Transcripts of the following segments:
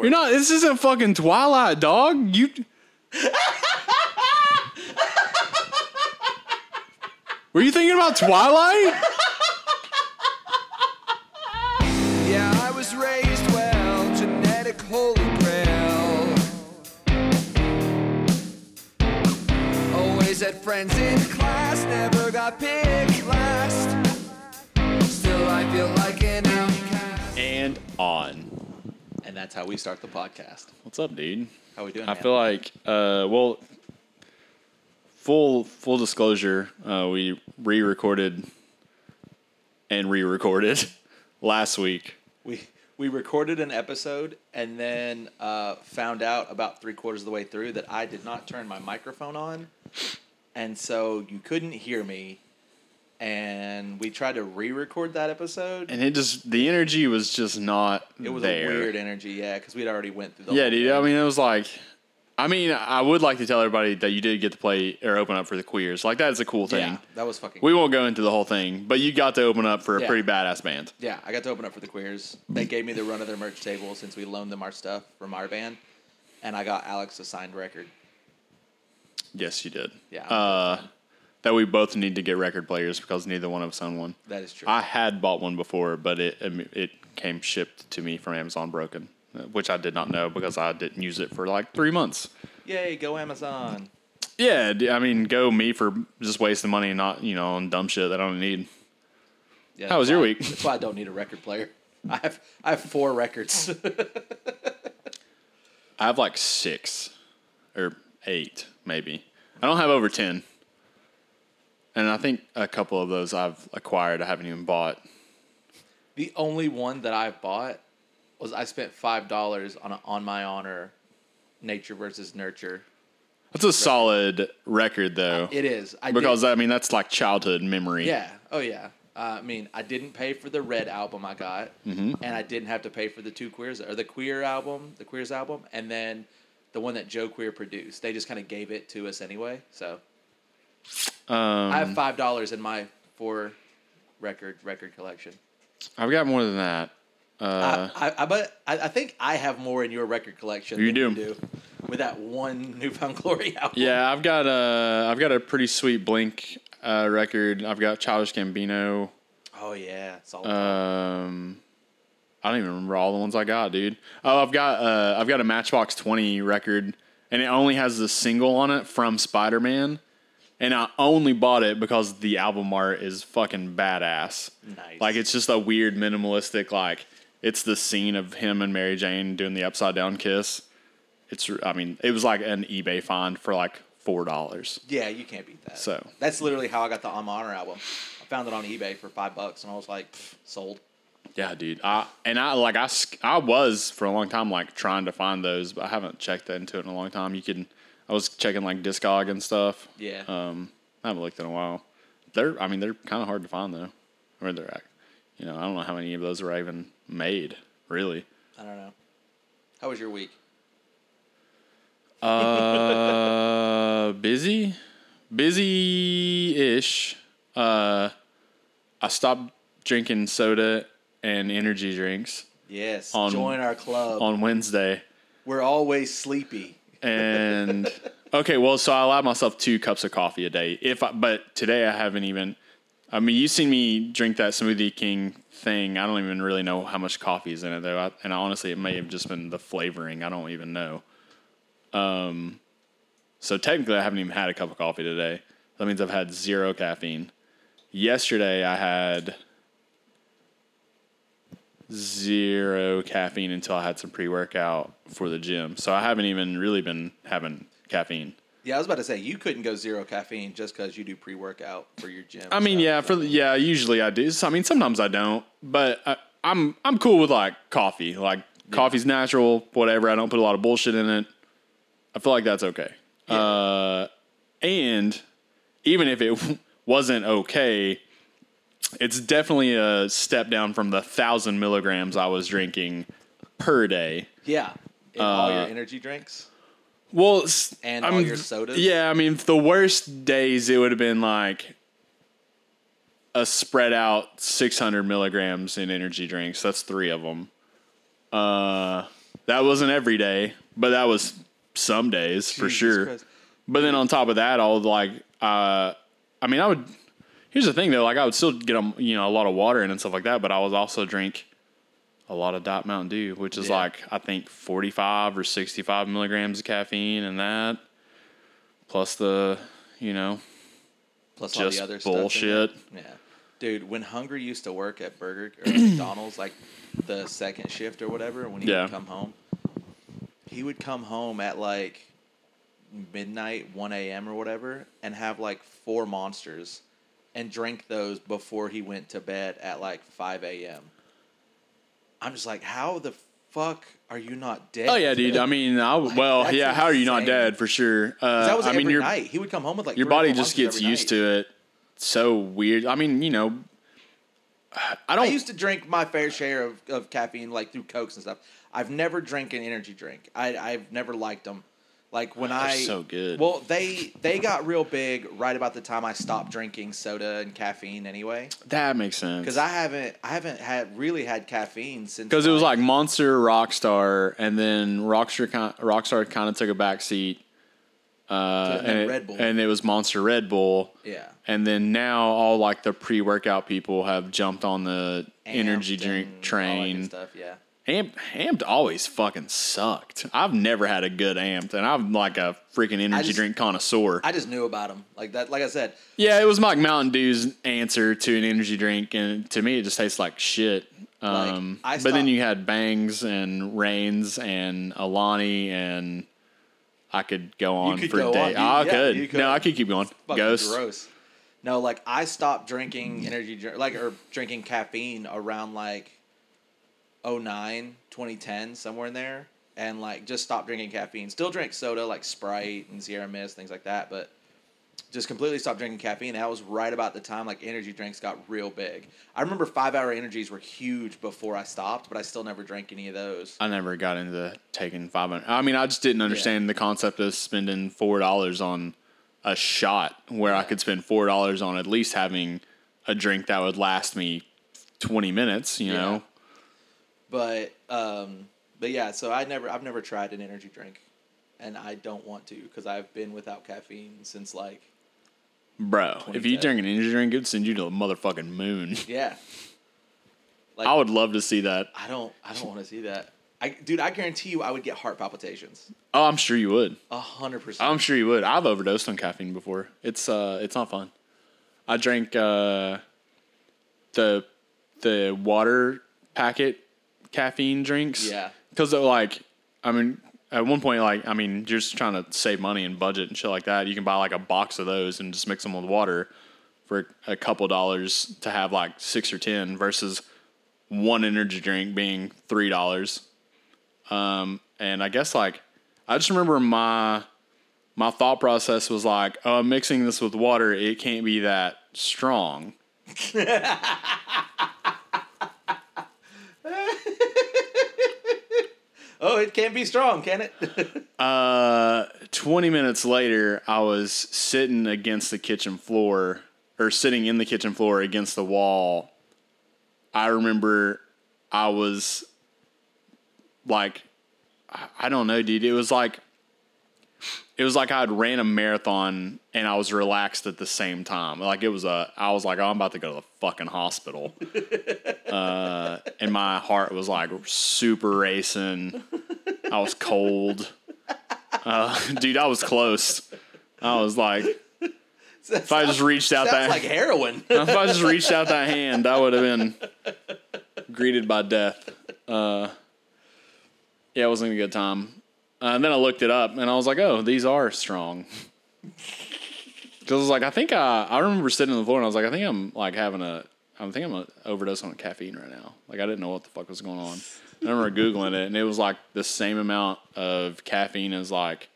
You're not. This isn't fucking Twilight, dog. You. Were you thinking about Twilight? Yeah, I was raised well, genetic holy grail. Always had friends in class, never got picked last. Still, I feel like an outcast. And on. And that's how we start the podcast. What's up, dude? How we doing? I feel like, well. Full disclosure, we re-recorded last week. We recorded an episode and then found out about 3/4 of the way through that I did not turn my microphone on, and so you couldn't hear me. And we tried to re-record that episode, and it just the energy was just not. It was there. A weird energy, yeah, because we'd already went through the. Yeah, dude. Thing. I mean, I would like to tell everybody that you did get to play or open up for the Queers. Like, that is a cool thing. Yeah, that was fucking cool. We won't go into the whole thing, but you got to open up for a pretty badass band. Yeah, I got to open up for the Queers. They gave me the run of their merch table since we loaned them our stuff from our band, and I got Alex a signed record. Yes, you did. Yeah. That we both need to get record players because neither one of us own one. That is true. I had bought one before, but it came shipped to me from Amazon broken. Which I did not know because I didn't use it for like 3 months. Yay, go Amazon. Yeah, I mean, go me for just wasting money and not, you know, on dumb shit that I don't need. Yeah, how was your week? That's why I don't need a record player. I have 4 records. I have like 6 or 8 maybe. I don't have over 10. And I think a couple of those I've acquired I haven't even bought. The only one that I've bought was I spent $5 on On My Honor, Nature vs. Nurture. That's a solid record, though. It is. That's like childhood memory. Yeah. Oh, yeah. I mean, I didn't pay for the Red album I got, and I didn't have to pay for the the Queers album, and then the one that Joe Queer produced. They just kind of gave it to us anyway, so. I have $5 in my 4 record collection. I've got more than that. I think I have more in your record collection than you do with that one New Found Glory album. Yeah, I've got a pretty sweet Blink record. I've got Childish Gambino. Oh yeah, solid. I don't even remember all the ones I got, dude. Oh, I've got a Matchbox 20 record, and it only has the single on it from Spider-Man. And I only bought it because the album art is fucking badass. Nice. Like, it's just a weird minimalistic, like, it's the scene of him and Mary Jane doing the upside down kiss. It was like an eBay find for like $4. Yeah, you can't beat that. So that's literally how I got the On My Honor album. I found it on eBay for $5, and I was like, sold. Yeah, dude. I was for a long time like trying to find those, but I haven't checked into it in a long time. I was checking like Discog and stuff. Yeah. I haven't looked in a while. They're kind of hard to find though. Or they're, you know, I don't know how many of those were even made, really. I don't know. How was your week? Busy-ish. I stopped drinking soda and energy drinks. Yes, join our club. On Wednesday. We're always sleepy. And, okay, well, so I allowed myself 2 cups of coffee a day. But today I haven't even... I mean, you've seen me drink that Smoothie King thing. I don't even really know how much coffee is in it, though. And honestly, it may have just been the flavoring. I don't even know. So technically, I haven't even had a cup of coffee today. That means I've had 0 caffeine. Yesterday, I had 0 caffeine until I had some pre-workout for the gym. So I haven't even really been having caffeine. Yeah, I was about to say, you couldn't go 0 caffeine just because you do pre-workout for your gym. I mean, usually I do. So, I mean, sometimes I don't, but I'm cool with, like, coffee. Like, coffee's natural, whatever. I don't put a lot of bullshit in it. I feel like that's okay. Yeah. And even if it wasn't okay, it's definitely a step down from the 1,000 milligrams I was drinking per day. Yeah. In all your energy drinks? Well, and all your sodas? Yeah, I mean, the worst days it would have been like a spread out 600 milligrams in energy drinks. That's 3 of them. That wasn't every day, but that was some days Jesus for sure. Christ. But then on top of that, I'll like, I mean, I would, here's the thing though, like I would still get, you know, a lot of water in and stuff like that, but I would also drink a lot of Diet Mountain Dew, which is like, I think 45 or 65 milligrams of caffeine and that, plus the, you know, plus all the other bullshit stuff. Yeah. Dude, when Hungry used to work at Burger or McDonald's, like the second shift or whatever, when he would come home, he would come home at like midnight, 1 a.m. or whatever, and have like 4 Monsters and drink those before he went to bed at like 5 a.m. I'm just like, how the fuck are you not dead? Oh, yeah, dude. I mean, insane. How are you not dead for sure? That was every night. He would come home with like your body just gets used to it. So weird. I mean, you know, I used to drink my fair share of caffeine, like through Cokes and stuff. I've never drank an energy drink. I've never liked them. Like when so good. Well, they got real big right about the time I stopped drinking soda and caffeine anyway. That makes sense. Because I haven't really had caffeine since. Because it was like Monster, Rockstar, and then Rockstar kind of took a back seat. And Red Bull. And it was Monster Red Bull. Yeah. And then now all like the pre-workout people have jumped on the Amped energy drink train. All that stuff, yeah. Amped always fucking sucked. I've never had a good Amped, and I'm like a freaking drink connoisseur. I just knew about them. Like that, like I said. Yeah, it was like Mountain Dew's answer to an energy drink, and to me it just tastes like shit. But then you had Bangs and Reigns and Alani and I could go on for a day. I could. No, I could keep going. Ghost. Gross. No, like I stopped drinking energy drink, like or drinking caffeine around like 2009, 2010, somewhere in there, and like just stopped drinking caffeine. Still drink soda like Sprite and Sierra Mist, things like that, but just completely stopped drinking caffeine. That was right about the time like energy drinks got real big. I remember 5-hour energies were huge before I stopped, but I still never drank any of those. I never got into taking 5-hour. I mean, I just didn't understand the concept of spending $4 on a shot where I could spend $4 on at least having a drink that would last me 20 minutes, you know? But yeah, so I've never tried an energy drink, and I don't want to because I've been without caffeine since like. Bro, if you drink an energy drink, it would send you to the motherfucking moon. Yeah. Like, I would love to see that. I don't want to see that. I guarantee you I would get heart palpitations. Oh, I'm sure you would. 100%. I'm sure you would. I've overdosed on caffeine before. It's not fun. I drank the water packet caffeine drinks. Yeah. Because they're like, I mean, at one point, like, I mean, you're just trying to save money and budget and shit like that. You can buy like a box of those and just mix them with water for a couple dollars to have like 6 or 10 versus one energy drink being $3. And I guess like, I just remember my thought process was like, oh, I'm mixing this with water. It can't be that strong. Oh, it can't be strong, can it? 20 minutes later, I was sitting in the kitchen floor against the wall. I remember I was like, I don't know, dude. It was like I had ran a marathon and I was relaxed at the same time. Like I was like, oh, I'm about to go to the fucking hospital. And my heart was like super racing. I was cold. Dude, I was close. I was like, if I just reached out that hand, I would have been greeted by death. Yeah, it wasn't a good time. And then I looked it up, and I was like, oh, these are strong. Because I was like, I remember sitting on the floor, and I was like, I think I'm an overdose on caffeine right now. Like, I didn't know what the fuck was going on. And I remember Googling it, and it was like the same amount of caffeine as like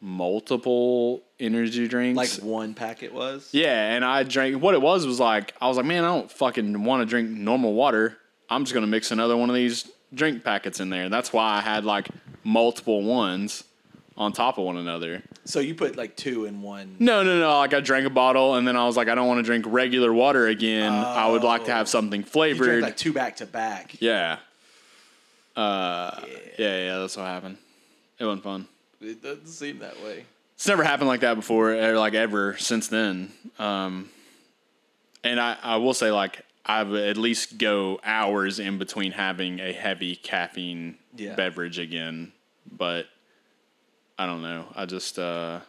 multiple energy drinks. Like one packet was? Yeah, and I drank, what it was like, I was like, man, I don't fucking want to drink normal water. I'm just going to mix another one of these drink packets in there. That's why I had like multiple ones on top of one another. So you put like 2 in one? No. Like I drank a bottle and then I was like, I don't want to drink regular water again. I would like to have something flavored. You drank like 2 back to back. Yeah. Yeah, that's what happened. It wasn't fun. It doesn't seem that way. It's never happened like that before, or like ever since then. And I will say, like, I would at least go hours in between having a heavy caffeine beverage again. But I don't know. I just I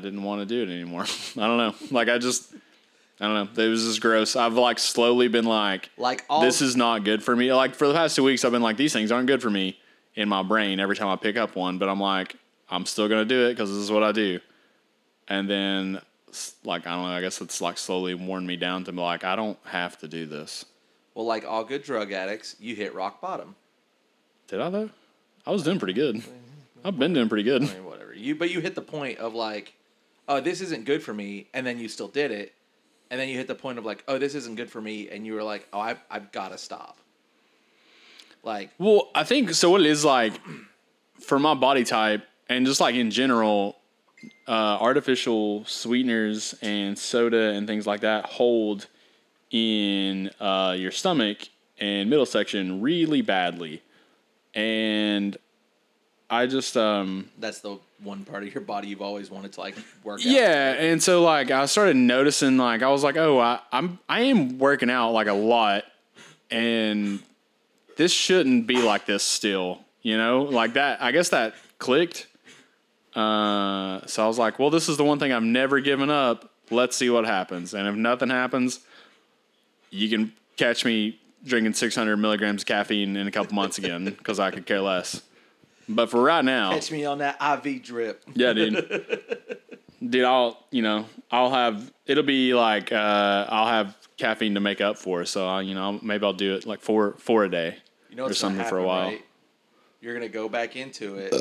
didn't want to do it anymore. I don't know. Like, I don't know. It was just gross. I've, like, slowly been like this is not good for me. Like, for the past 2 weeks, I've been like, these things aren't good for me in my brain every time I pick up one. But I'm like, I'm still going to do it because this is what I do. And then, like, I don't know. I guess it's, like, slowly worn me down to be like, I don't have to do this. Well, like all good drug addicts, you hit rock bottom. Did I, though? I was doing pretty good. I've been doing pretty good. I mean, whatever. But you hit the point of, like, oh, this isn't good for me. And then you still did it. And then you hit the point of like, oh, this isn't good for me. And you were like, oh, I've got to stop. Like, well, I think so. What it is like for my body type and just like in general, artificial sweeteners and soda and things like that hold in your stomach and middle section really badly. And I just that's the one part of your body you've always wanted to like work out. Yeah, and so like I started noticing like I was like, oh, I am working out like a lot, and this shouldn't be like this still, you know, like that. I guess that clicked. So I was like, well, this is the one thing I've never given up. Let's see what happens, and if nothing happens, you can catch me drinking 600 milligrams of caffeine in a couple months again because I could care less. But for right now, catch me on that IV drip. Yeah, dude. I'll have, it'll be like, I'll have caffeine to make up for. So maybe I'll do it like four a day or something happen, for a while. Right? You're going to go back into it.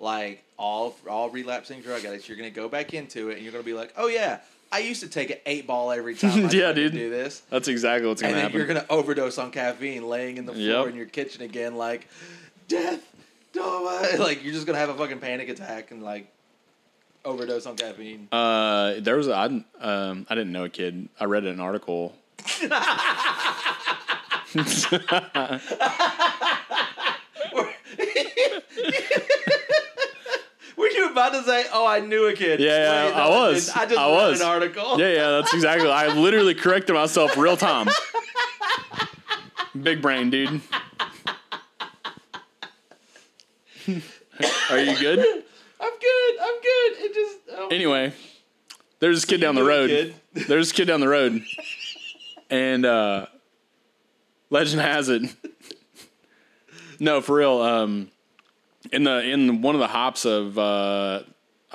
Like all relapsing drug addicts, you're going to go back into it and you're going to be like, oh yeah, I used to take an 8-ball every time I tried to do this. That's exactly what's going to happen. And then you're going to overdose on caffeine laying in the floor in your kitchen again. Like death. Like you're just gonna have a fucking panic attack and like overdose on caffeine. There was I didn't know a kid. I read an article. Were you about to say, "Oh, I knew a kid"? Yeah, I was. I just read an article. Yeah, that's exactly. I literally corrected myself real time. Big brain, dude. Are you good? I'm good. It just anyway, there's this kid down the road. There's this kid down the road, and legend has it. No, for real. In one of the hops of I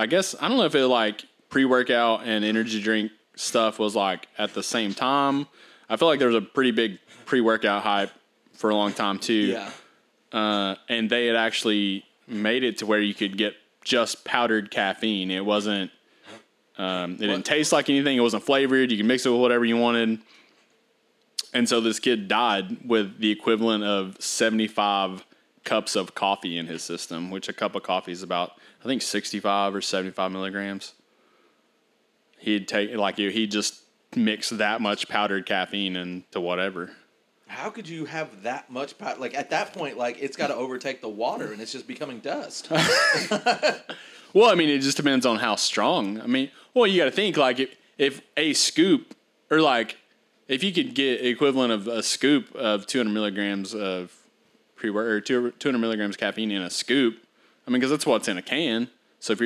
guess I don't know if it like pre-workout and energy drink stuff was like at the same time. I feel like there was a pretty big pre-workout hype for a long time too. Yeah. And they had actually made it to where you could get just powdered caffeine. It wasn't, it didn't taste like anything. It wasn't flavored. You could mix it with whatever you wanted. And so this kid died with the equivalent of 75 cups of coffee in his system, which a cup of coffee is about, I think 65 or 75 milligrams. He'd take like he just mixed that much powdered caffeine into whatever. How could you have that much powder? Like, at that point, like, it's got to overtake the water, and it's just becoming dust. Well, I mean, it just depends on how strong. I mean, well, you got to think, like, if a scoop, or, like, if you could get equivalent of a scoop of 200 milligrams of or 200 milligrams caffeine in a scoop, I mean, because that's what's in a can. So if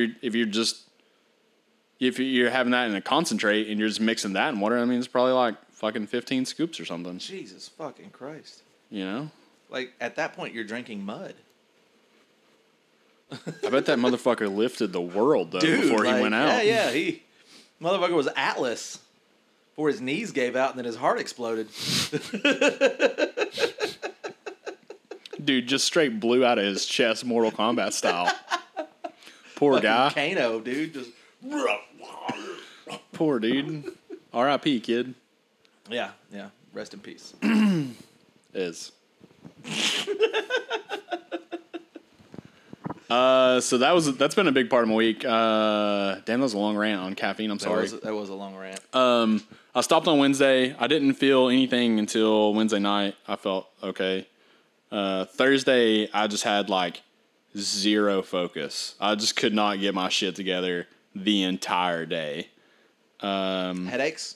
you're having that in a concentrate and you're just mixing that in water, I mean, it's probably, like, fucking 15 scoops or something. Jesus fucking Christ. You know? Like, at that point, you're drinking mud. I bet that motherfucker lifted the world, though, before he went out. Yeah, he... Motherfucker was Atlas before his knees gave out and then his heart exploded. Dude, just straight blew out of his chest Mortal Kombat style. Poor fucking guy. Kano, dude. Just... Poor dude. R.I.P., kid. Yeah. Rest in peace. Is. So that's been a big part of my week. Damn, that was a long rant on caffeine. I'm sorry. That was a long rant. I stopped on Wednesday. I didn't feel anything until Wednesday night. I felt okay. Thursday, I just had like zero focus. I just could not get my shit together the entire day. Headaches?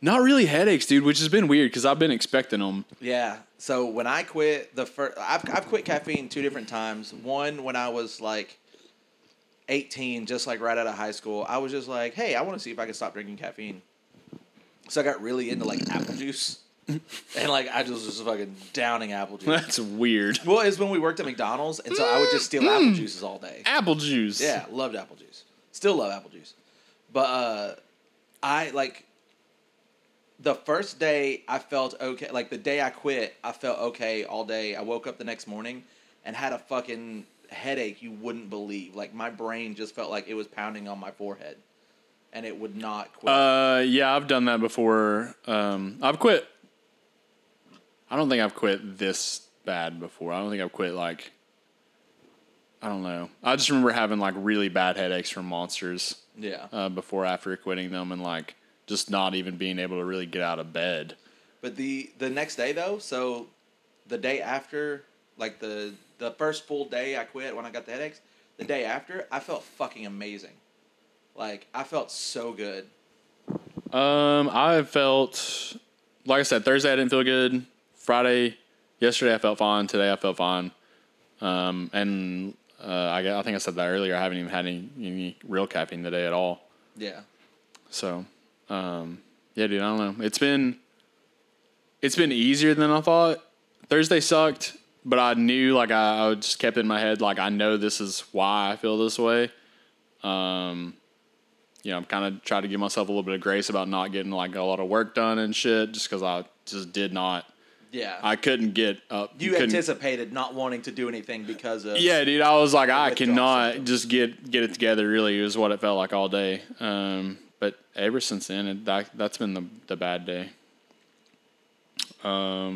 Not really headaches, dude, which has been weird because I've been expecting them. Yeah. So when I quit I've quit caffeine two different times. One, when I was like 18, just like right out of high school, I was just like, hey, I want to see if I can stop drinking caffeine. So I got really into like apple juice. And like I just was fucking downing apple juice. That's weird. Well, it's when we worked at McDonald's, and so I would just steal apple juices all day. Apple juice. Yeah, loved apple juice. Still love apple juice. But I like the first day I felt okay. Like the day I quit, I felt okay all day. I woke up the next morning and had a fucking headache you wouldn't believe. Like my brain just felt like it was pounding on my forehead. And it would not quit. Yeah, I've done that before. I've quit. I don't think I've quit this bad before. I don't think I've quit like, I don't know. I just remember having like really bad headaches from Monsters. Yeah. Before, after quitting them, and like just not even being able to really get out of bed. But the next day though, so the day after, like the first full day I quit when I got the headaches, the day after I felt fucking amazing. Like I felt so good. I felt, like I said, Thursday I didn't feel good. Friday, yesterday I felt fine. Today I felt fine. I think I said that earlier. I haven't even had any real caffeine today at all. Yeah. So, yeah, dude, I don't know. It's been easier than I thought. Thursday sucked, but I knew, like I just kept in my head, like I know this is why I feel this way. You know, I'm kind of trying to give myself a little bit of grace about not getting like a lot of work done and shit, just because I just did not. Yeah, I couldn't get up. You anticipated not wanting to do anything because of. Yeah, dude, I was like, I cannot just get it together. Really, is what it felt like all day. But ever since then, that's been the bad day. What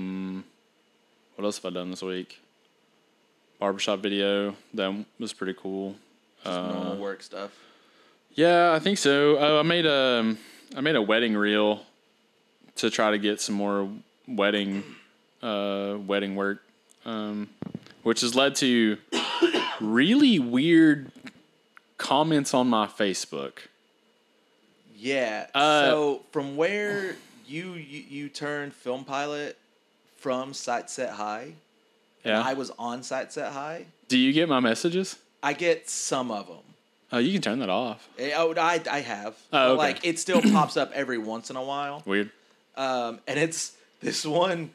else have I done this week? Barbershop video, that was pretty cool. Just normal work stuff. Yeah, I think so. I made a wedding reel to try to get some more wedding work, which has led to really weird comments on my Facebook. Yeah. So from where you turned film pilot from Sight Set High, yeah, and I was on Sight Set High. Do you get my messages? I get some of them. Oh, you can turn that off. Oh, I have. Oh, okay. Like it still pops up every once in a while. Weird. And it's this one.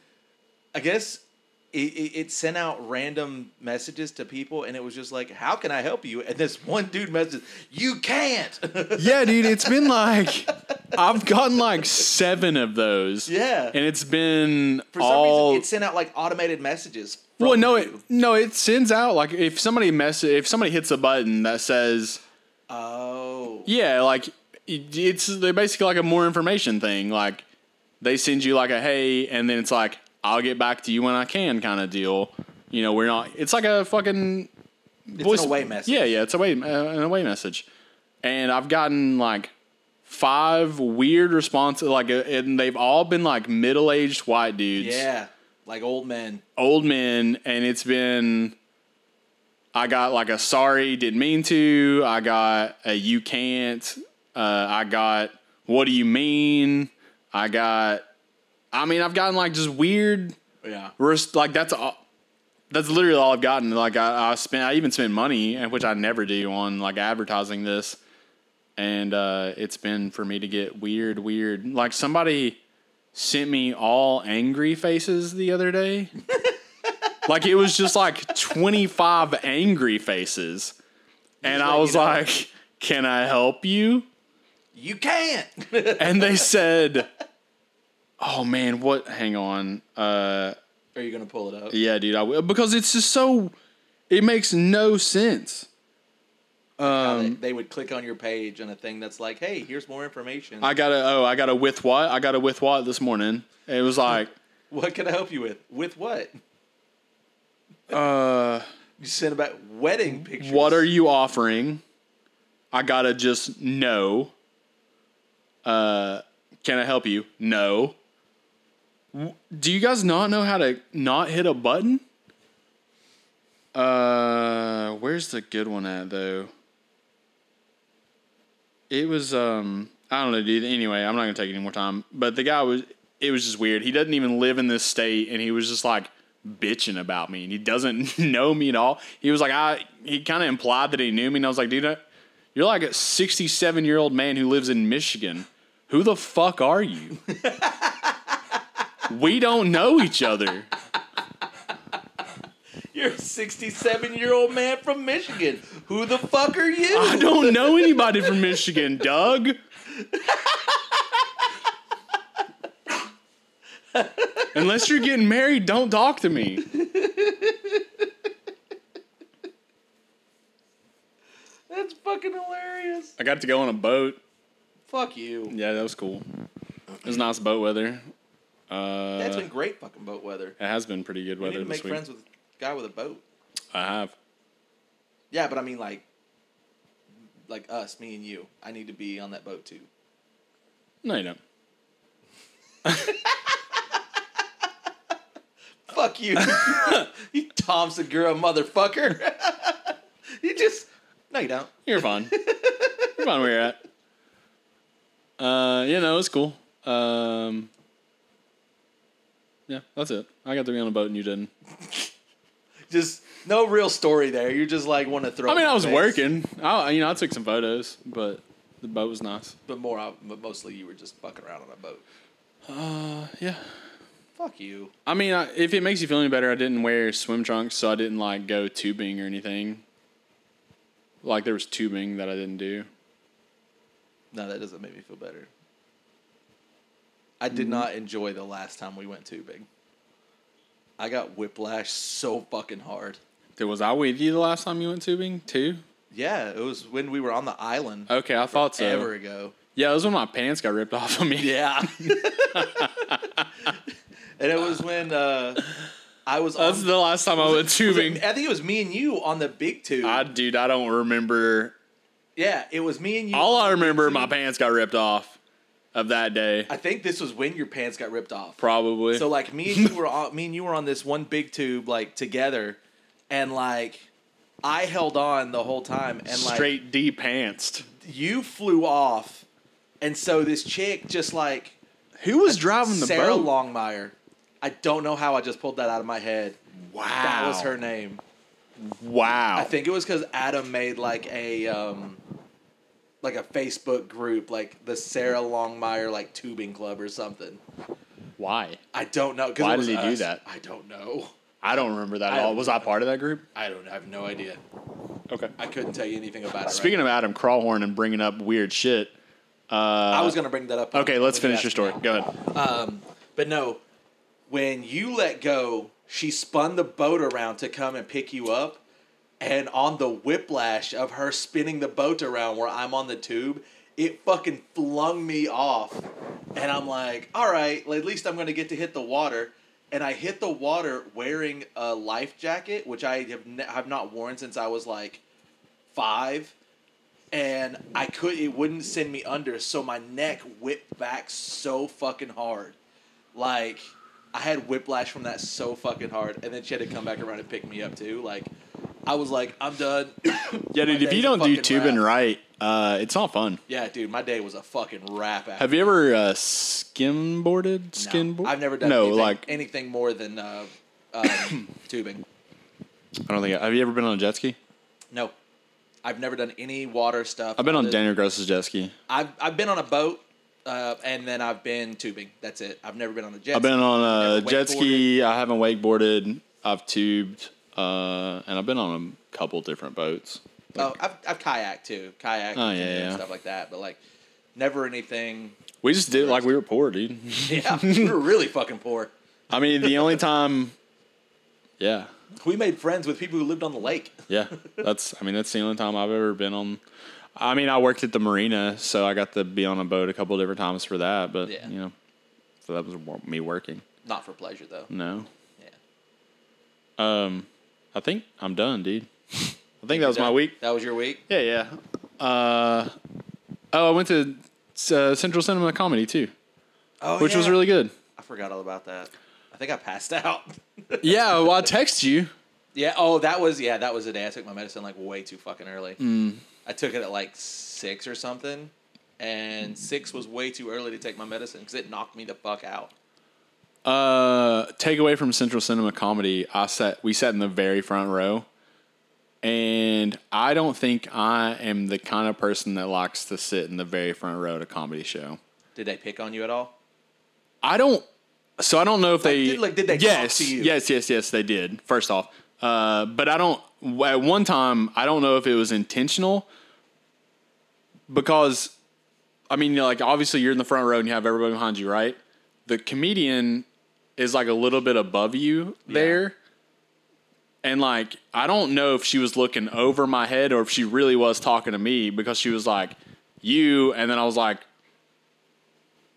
I guess it sent out random messages to people, and it was just like, "How can I help you?" And this one dude messaged, "You can't." Yeah, dude. It's been like I've gotten like 7 of those. Yeah. And it's been for some reason it sent out like automated messages. Well, it sends out like if somebody hits a button that says. Oh. Yeah, like they're basically like a more information thing. Like they send you like a hey, and then it's like I'll get back to you when I can kind of deal. You know, we're not. It's like a fucking. It's an away message. Yeah, it's an away message, and I've gotten like 5 weird responses. Like, and they've all been like middle-aged white dudes. Yeah, like old men, and it's been. I got like a sorry, didn't mean to. I got a you can't. I got what do you mean? I've gotten like just weird. Yeah. Like that's literally all I've gotten. Like I even spent money, which I never do, on like advertising this. And it's been for me to get weird. Like somebody sent me all angry faces the other day. Like, it was just, like, 25 angry faces. And I was like, can I help you? You can't. And they said, oh, man, what? Hang on. Are you going to pull it up? Yeah, dude, I will. Because it's just so, it makes no sense. They would click on your page and a thing that's like, hey, here's more information. I got a with what? I got a with what this morning. It was like. What can I help you with? With what? You sent about wedding pictures. What are you offering? I gotta just know. Can I help you? No. Do you guys not know how to not hit a button? Where's the good one at, though? It was, I don't know, dude. Anyway, I'm not going to take any more time. But the guy was, it was just weird. He doesn't even live in this state, and he was just, like, bitching about me. And he doesn't know me at all. He was like, he kind of implied that he knew me. And I was like, dude, you're like a 67-year-old man who lives in Michigan. Who the fuck are you? We don't know each other. You're a 67-year-old man from Michigan. Who the fuck are you? I don't know anybody from Michigan, Doug. Unless you're getting married, don't talk to me. That's fucking hilarious. I got to go on a boat. Fuck you. Yeah, that was cool. It was nice boat weather. That's been great fucking boat weather. It has been pretty good weather this week. You need to make friends with a guy with a boat. I have. Yeah, but I mean like us, me and you. I need to be on that boat too. No, you don't. Fuck you. You Tom Segura motherfucker. No, you don't. You're fine. You're fine where you're at. Yeah, no, it was cool. Yeah, that's it. I got to be on a boat and you didn't. Just no real story there. You just like want to throw. I mean, I was working. I took some photos, but the boat was nice. But mostly you were just fucking around on a boat. Yeah. Fuck you. I mean, if it makes you feel any better, I didn't wear swim trunks, so I didn't like go tubing or anything. Like there was tubing that I didn't do. No, that doesn't make me feel better. I did not enjoy the last time we went tubing. I got whiplash so fucking hard. Was I with you the last time you went tubing, too? Yeah, it was when we were on the island. Okay, I thought so. Forever ago. Yeah, it was when my pants got ripped off of me. Yeah. And it was when I was on... That's the last time I went tubing. I think it was me and you on the big tube. Dude, I don't remember... Yeah, it was me and you. All I remember, my pants got ripped off of that day. I think this was when your pants got ripped off. Probably. So like me and you were on this one big tube like together, and like I held on the whole time and like straight de-pantsed. You flew off, and so this chick just like who was driving the boat? Sarah Longmire. I don't know how I just pulled that out of my head. Wow, that was her name. Wow. I think it was because Adam made like a Facebook group, like the Sarah Longmire like tubing club or something. Why? I don't know. Why did he do that? I don't know. I don't remember that at all. Was I part of that group? I don't know. I have no idea. Okay. I couldn't tell you anything about it. Speaking of Adam Crawhorn and bringing up weird shit. I was going to bring that up. Okay, let's finish your story. Go ahead. But no, when you let go, she spun the boat around to come and pick you up, and on the whiplash of her spinning the boat around where I'm on the tube, it fucking flung me off. And I'm like, all right, well, at least I'm going to get to hit the water. And I hit the water wearing a life jacket, which I have not worn since I was like 5. And it wouldn't send me under, so my neck whipped back so fucking hard. Like... I had whiplash from that so fucking hard, and then she had to come back around and pick me up too. Like, I was like, I'm done. Yeah, dude. If you don't do tubing right, it's not fun. Yeah, dude. My day was a fucking wrap. Have you ever skimboarded? No, I've never done anything more than tubing. I don't think. Have you ever been on a jet ski? No, I've never done any water stuff. I've been on Daniel Gross's jet ski. I've been on a boat. And then I've been tubing. That's it. I've never been on a jet ski. I've been on a jet ski. I haven't wakeboarded. I've tubed. And I've been on a couple different boats. Like, I've kayaked too. And stuff like that. But like never anything. We just did like we were poor, dude. Yeah. We were really fucking poor. I mean, the only time. Yeah. We made friends with people who lived on the lake. Yeah. That's the only time I've ever been on. I mean, I worked at the marina, so I got to be on a boat a couple of different times for that. But, yeah. You know, so that was me working. Not for pleasure, though. No. Yeah. I think I'm done, dude. I think that was my week. That was your week? Yeah. I went to Central Cinema Comedy, too. Oh, which was really good. I forgot all about that. I think I passed out. Yeah, well, I texted you. Yeah, that was the day I took my medicine, like, way too fucking early. Mm. I took it at, like, 6 or something, and 6 was way too early to take my medicine because it knocked me the fuck out. Takeaway from Central Cinema Comedy, we sat in the very front row, and I don't think I am the kind of person that likes to sit in the very front row at a comedy show. Did they pick on you at all? I don't know if did they talk to you? Yes, they did, first off. But at one time, I don't know if it was intentional, because, I mean, like, obviously you're in the front row and you have everybody behind you, right? The comedian is like a little bit above you there. And like, I don't know if she was looking over my head or if she really was talking to me, because she was like, you. And then I was like,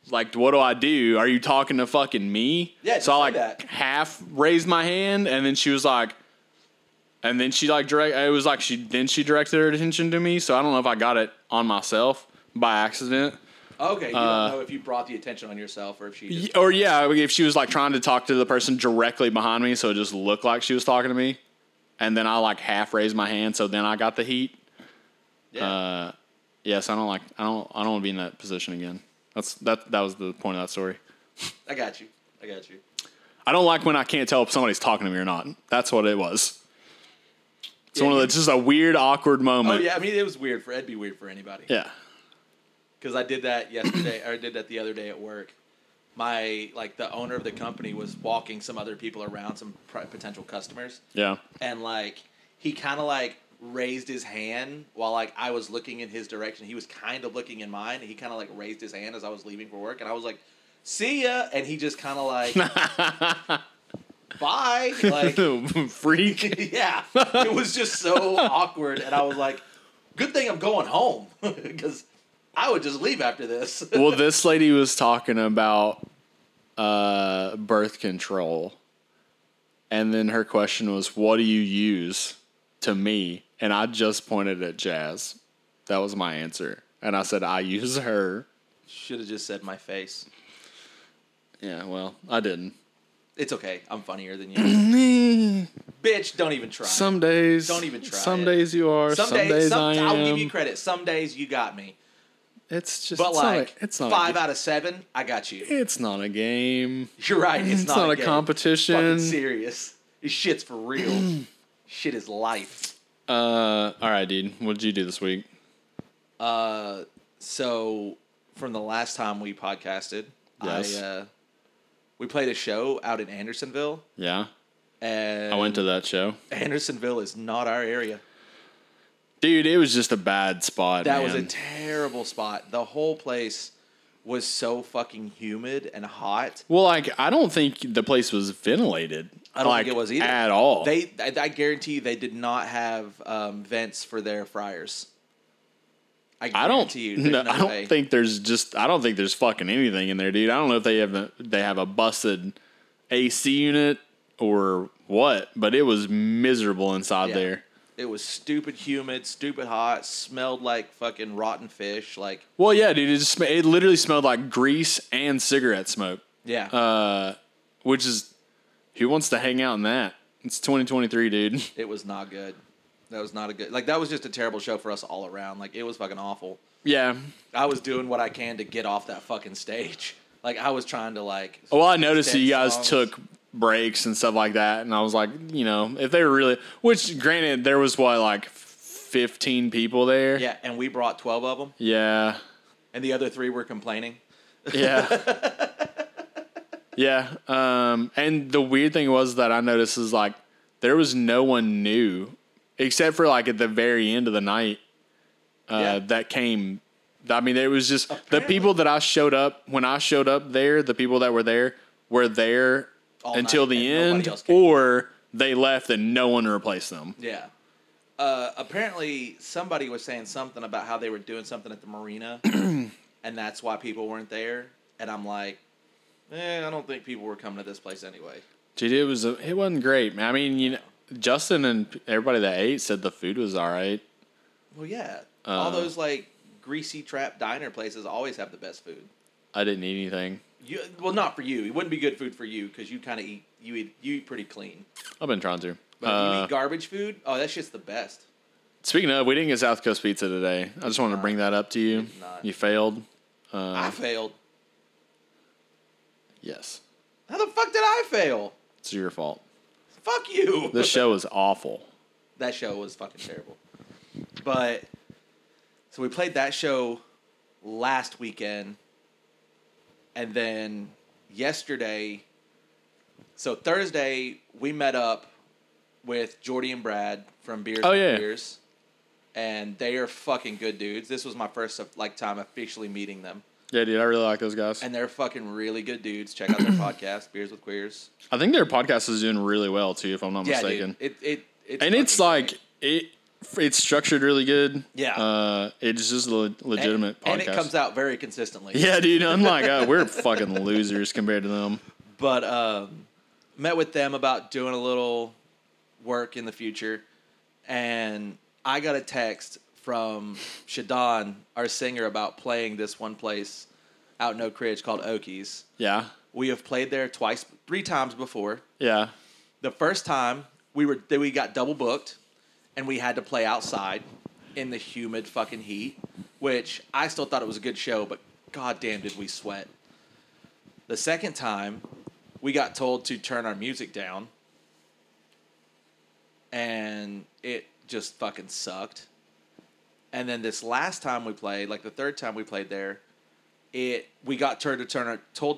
what do I do? Are you talking to fucking me? Yeah. So I like half raised my hand, and then she was like, and then she like she directed her attention to me. So I don't know if I got it on myself by accident. Okay, you don't know if you brought the attention on yourself or if she just... Or, yeah, if she was, like, trying to talk to the person directly behind me, so it just looked like she was talking to me. And then I, like, half raised my hand, so then I got the heat. Yeah. So I don't want to be in that position again. That was the point of that story. I got you. I don't like when I can't tell if somebody's talking to me or not. That's what it was. It's one of those, just a weird, awkward moment. Oh, yeah, I mean, it'd be weird for anybody. Yeah. Because I did that yesterday, or I did that the other day at work. The owner of the company was walking some other people around, some potential customers. Yeah. And, like, he kind of, like, raised his hand while, like, I was looking in his direction. He was kind of looking in mine. And he kind of, like, raised his hand as I was leaving for work. And I was like, see ya. And he just kind of, like... Bye. Like, freak. Yeah. It was just so awkward. And I was like, good thing I'm going home. Because... I would just leave after this. Well, this lady was talking about birth control. And then her question was, what do you use to me? And I just pointed at Jazz. That was my answer. And I said, I use her. Should have just said my face. Yeah, well, I didn't. It's okay. I'm funnier than you. Bitch, don't even try. Some days. Don't even try. Some days you are. Some days I am. I'll give you credit. Some days you got me. It's just, but it's like, it's not 5 out of 7, I got you. It's not a game. You're right. It's not a game. Competition. Fucking serious. This shit's for real. Shit is life. All right, dude. What did you do this week? So from the last time we podcasted, yes. We played a show out in Andersonville. Yeah. And I went to that show. Andersonville is not our area. Dude, it was just a bad spot, man. That was a terrible spot. The whole place was so fucking humid and hot. Well, like, I don't think the place was ventilated. I don't think it was either. At all. I guarantee you they did not have vents for their fryers. I don't think there's fucking anything in there, dude. I don't know if they have a busted AC unit or what, but it was miserable inside there. It was stupid humid, stupid hot, smelled like fucking rotten fish. Like, well, yeah, dude, it literally smelled like grease and cigarette smoke. Yeah. Which is, who wants to hang out in that? It's 2023, dude. It was not good. That was not a good, like, that was just a terrible show for us all around. Like, it was fucking awful. Yeah. I was doing what I can to get off that fucking stage. Like, I was trying to, like. Well, I noticed that you guys took breaks and stuff like that, and I was like, you know, if they were really, which granted there was what, like 15 people there, yeah, and we brought 12 of them, yeah, and the other 3 were complaining, yeah. Yeah. And the weird thing was that I noticed is, like, there was no one new except for, like, at the very end of the night that came. I mean, it was just apparently, the people that I showed up there, the people that were there all until the end, or they left and no one replaced them. Yeah. Apparently, somebody was saying something about how they were doing something at the marina, and that's why people weren't there. And I'm like, I don't think people were coming to this place anyway. Dude, it wasn't great, man. I mean, you know, Justin and everybody that ate said the food was all right. Well, yeah. All those, like, greasy trap diner places always have the best food. I didn't eat anything. Well, not for you. It wouldn't be good food for you because you kind of eat pretty clean. I've been trying to. But if you eat garbage food, oh, that shit's the best. Speaking of, we didn't get South Coast Pizza today. I just wanted to bring that up to you. You failed. I failed. Yes. How the fuck did I fail? It's your fault. Fuck you. This show is awful. That show was fucking terrible. But, so we played that show last weekend. And then yesterday, so Thursday, we met up with Jordy and Brad from Beers and Queers. And they are fucking good dudes. This was my first time officially meeting them. Yeah, dude, I really like those guys. And they're fucking really good dudes. Check out their podcast, Beers with Queers. I think their podcast is doing really well, too, if I'm not mistaken. Dude, it's structured really good. Yeah. It's just a legitimate podcast. And it comes out very consistently. Yeah, dude, I'm like, we're fucking losers compared to them. But met with them about doing a little work in the future, and I got a text from Shadon, our singer, about playing this one place out in Oak Ridge called Oakie's. Yeah. We have played there three times before. Yeah. The first time we got double booked and we had to play outside in the humid fucking heat, which I still thought it was a good show, but goddamn did we sweat. The second time we got told to turn our music down and it just fucking sucked. And then this last time we played, like the third time we played there, we got told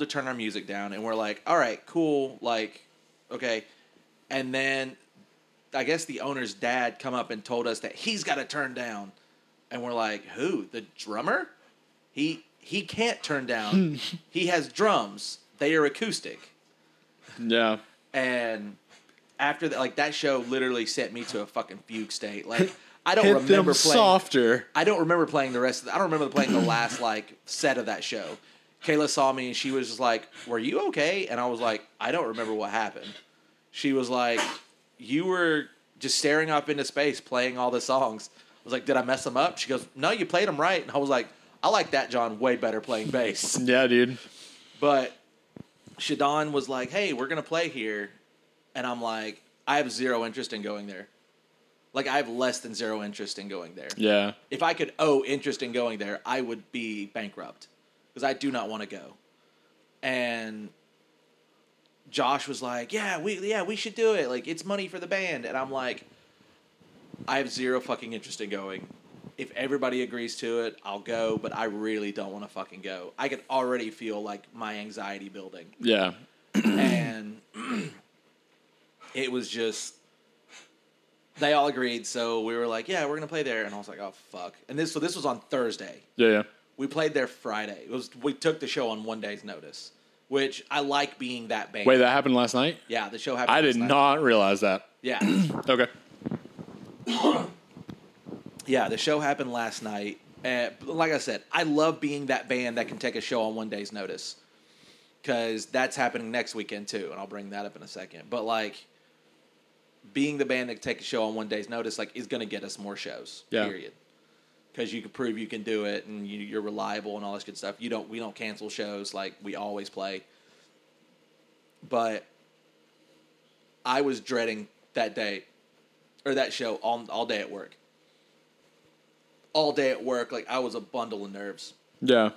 to turn our music down, and we're like, all right, cool, like, okay. And then I guess the owner's dad come up and told us that he's got to turn down, and we're like, who? The drummer? He can't turn down. He has drums. They are acoustic. Yeah. And after that, like, that show literally sent me to a fucking fugue state, like. I don't remember playing the rest of I don't remember playing the last, like, set of that show. Kayla saw me and she was just like, "Were you okay?" And I was like, "I don't remember what happened." She was like, "You were just staring up into space playing all the songs." I was like, "Did I mess them up?" She goes, "No, you played them right." And I was like, "I like that John way better playing bass." Yeah, dude. But Shadon was like, "Hey, we're going to play here." And I'm like, "I have zero interest in going there." Like, I have less than zero interest in going there. Yeah. If I could owe interest in going there, I would be bankrupt because I do not want to go. And Josh was like, "Yeah, we should do it. Like, it's money for the band." And I'm like, "I have zero fucking interest in going. If everybody agrees to it, I'll go, but I really don't want to fucking go." I could already feel, like, my anxiety building. Yeah. And it was just... They all agreed, so we were like, "Yeah, we're gonna play there." And I was like, "Oh fuck!" And this was on Thursday. Yeah. We played there Friday. We took the show on one day's notice, which I like being that band. Wait, that happened last night? Yeah, the show happened. I did not realize that. Yeah. Okay. Yeah, the show happened last night. Like I said, I love being that band that can take a show on one day's notice, because that's happening next weekend too, and I'll bring that up in a second. But like, being the band that take a show on one day's notice, like, is going to get us more shows. Yeah. Period. Because you can prove you can do it, and you're reliable and all this good stuff. We don't cancel shows, like, we always play. But I was dreading that day, or that show, all day at work. All day at work, like, I was a bundle of nerves. Yeah.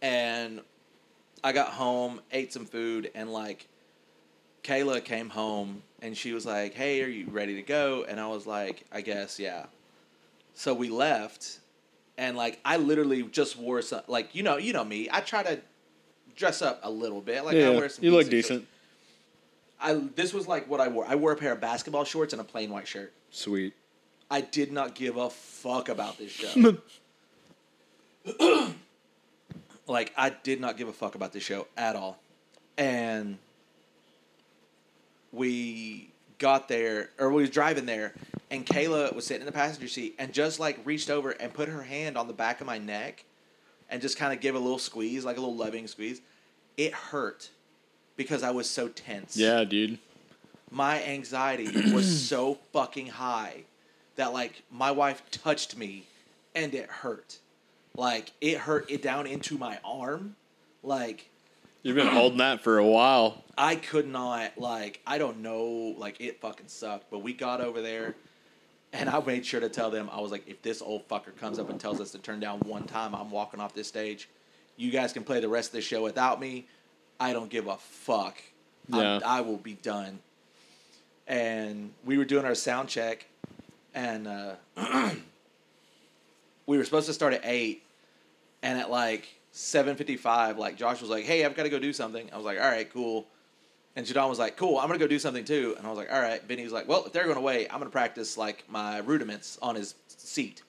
And I got home, ate some food, and like, Kayla came home and she was like, "Hey, are you ready to go?" And I was like, "I guess, yeah." So we left, and like, I literally just wore some, like, you know me, I try to dress up a little bit. Like, yeah, I wear some. You look decent. Shorts. This was like what I wore. I wore a pair of basketball shorts and a plain white shirt. Sweet. I did not give a fuck about this show. Like, I did not give a fuck about this show at all, and. We got there, or we was driving there, and Kayla was sitting in the passenger seat and just, like, reached over and put her hand on the back of my neck and just kind of gave a little squeeze, like a little loving squeeze. It hurt because I was so tense. Yeah, dude. my anxiety was so fucking high that, like, my wife touched me and it hurt. Like, it hurt it down into my arm. Like... You've been holding that for a while. I could not, like, I don't know, like, it fucking sucked. But we got over there, and I made sure to tell them, I was like, if this old fucker comes up and tells us to turn down one time, I'm walking off this stage. You guys can play the rest of the show without me. I don't give a fuck. Yeah. I will be done. And we were doing our sound check, and we were supposed to start at 8, and at, like, 7:55, like, Josh was like, hey, I've got to go do something. I was like, all right, cool. And Shadon was like, cool, I'm going to go do something too. And I was like, all right. Benny was like, well, if they're going away, I'm going to practice, like, my rudiments on his seat.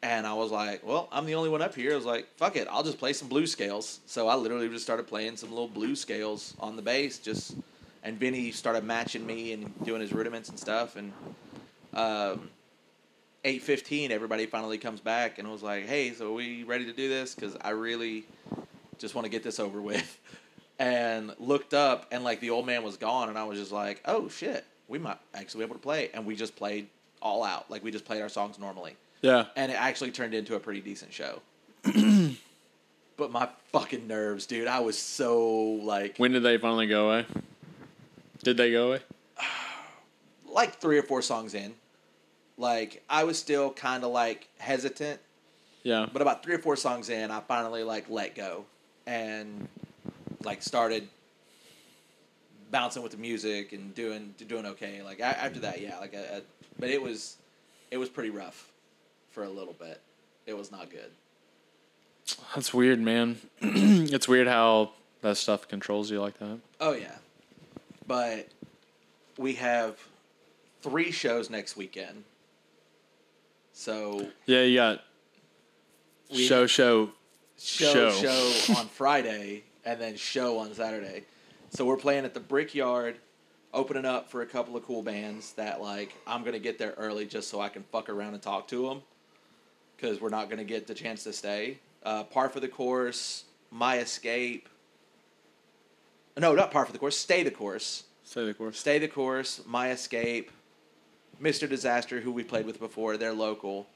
And I was like, well, I'm the only one up here. I was like, fuck it, I'll just play some blues scales. So I literally just started playing some little blues scales on the bass. Just, and Benny started matching me and doing his rudiments and stuff. And 8:15, everybody finally comes back, and I was like, hey, so are we ready to do this? Because I really just want to get this over with. And looked up, and, like, the old man was gone, and I was just like, oh, shit, we might actually be able to play. And we just played all out. Like, we just played our songs normally. Yeah. And it actually turned into a pretty decent show. But my fucking nerves, dude. I was so, like... When did they finally go away? Did they go away? Like 3 or 4 songs in. Like, I was still kind of, like, hesitant. Yeah. But about 3 or 4 songs in, I finally, like, let go. And, like, started bouncing with the music and doing okay. Like, after that, yeah. Like, but it was pretty rough for a little bit. It was not good. That's weird, man. It's weird how that stuff controls you like that. Oh, yeah. But we have 3 shows next weekend. So yeah, you got show on Friday and then show on Saturday. So we're playing at the Brickyard, opening up for a couple of cool bands that, like, I'm gonna get there early just so I can fuck around and talk to them, because we're not gonna get the chance to stay. Par for the course, My Escape. No, not par for the course. Stay the course. Stay the course. Stay the course. My Escape. Mr. Disaster, who we played with before, they're local,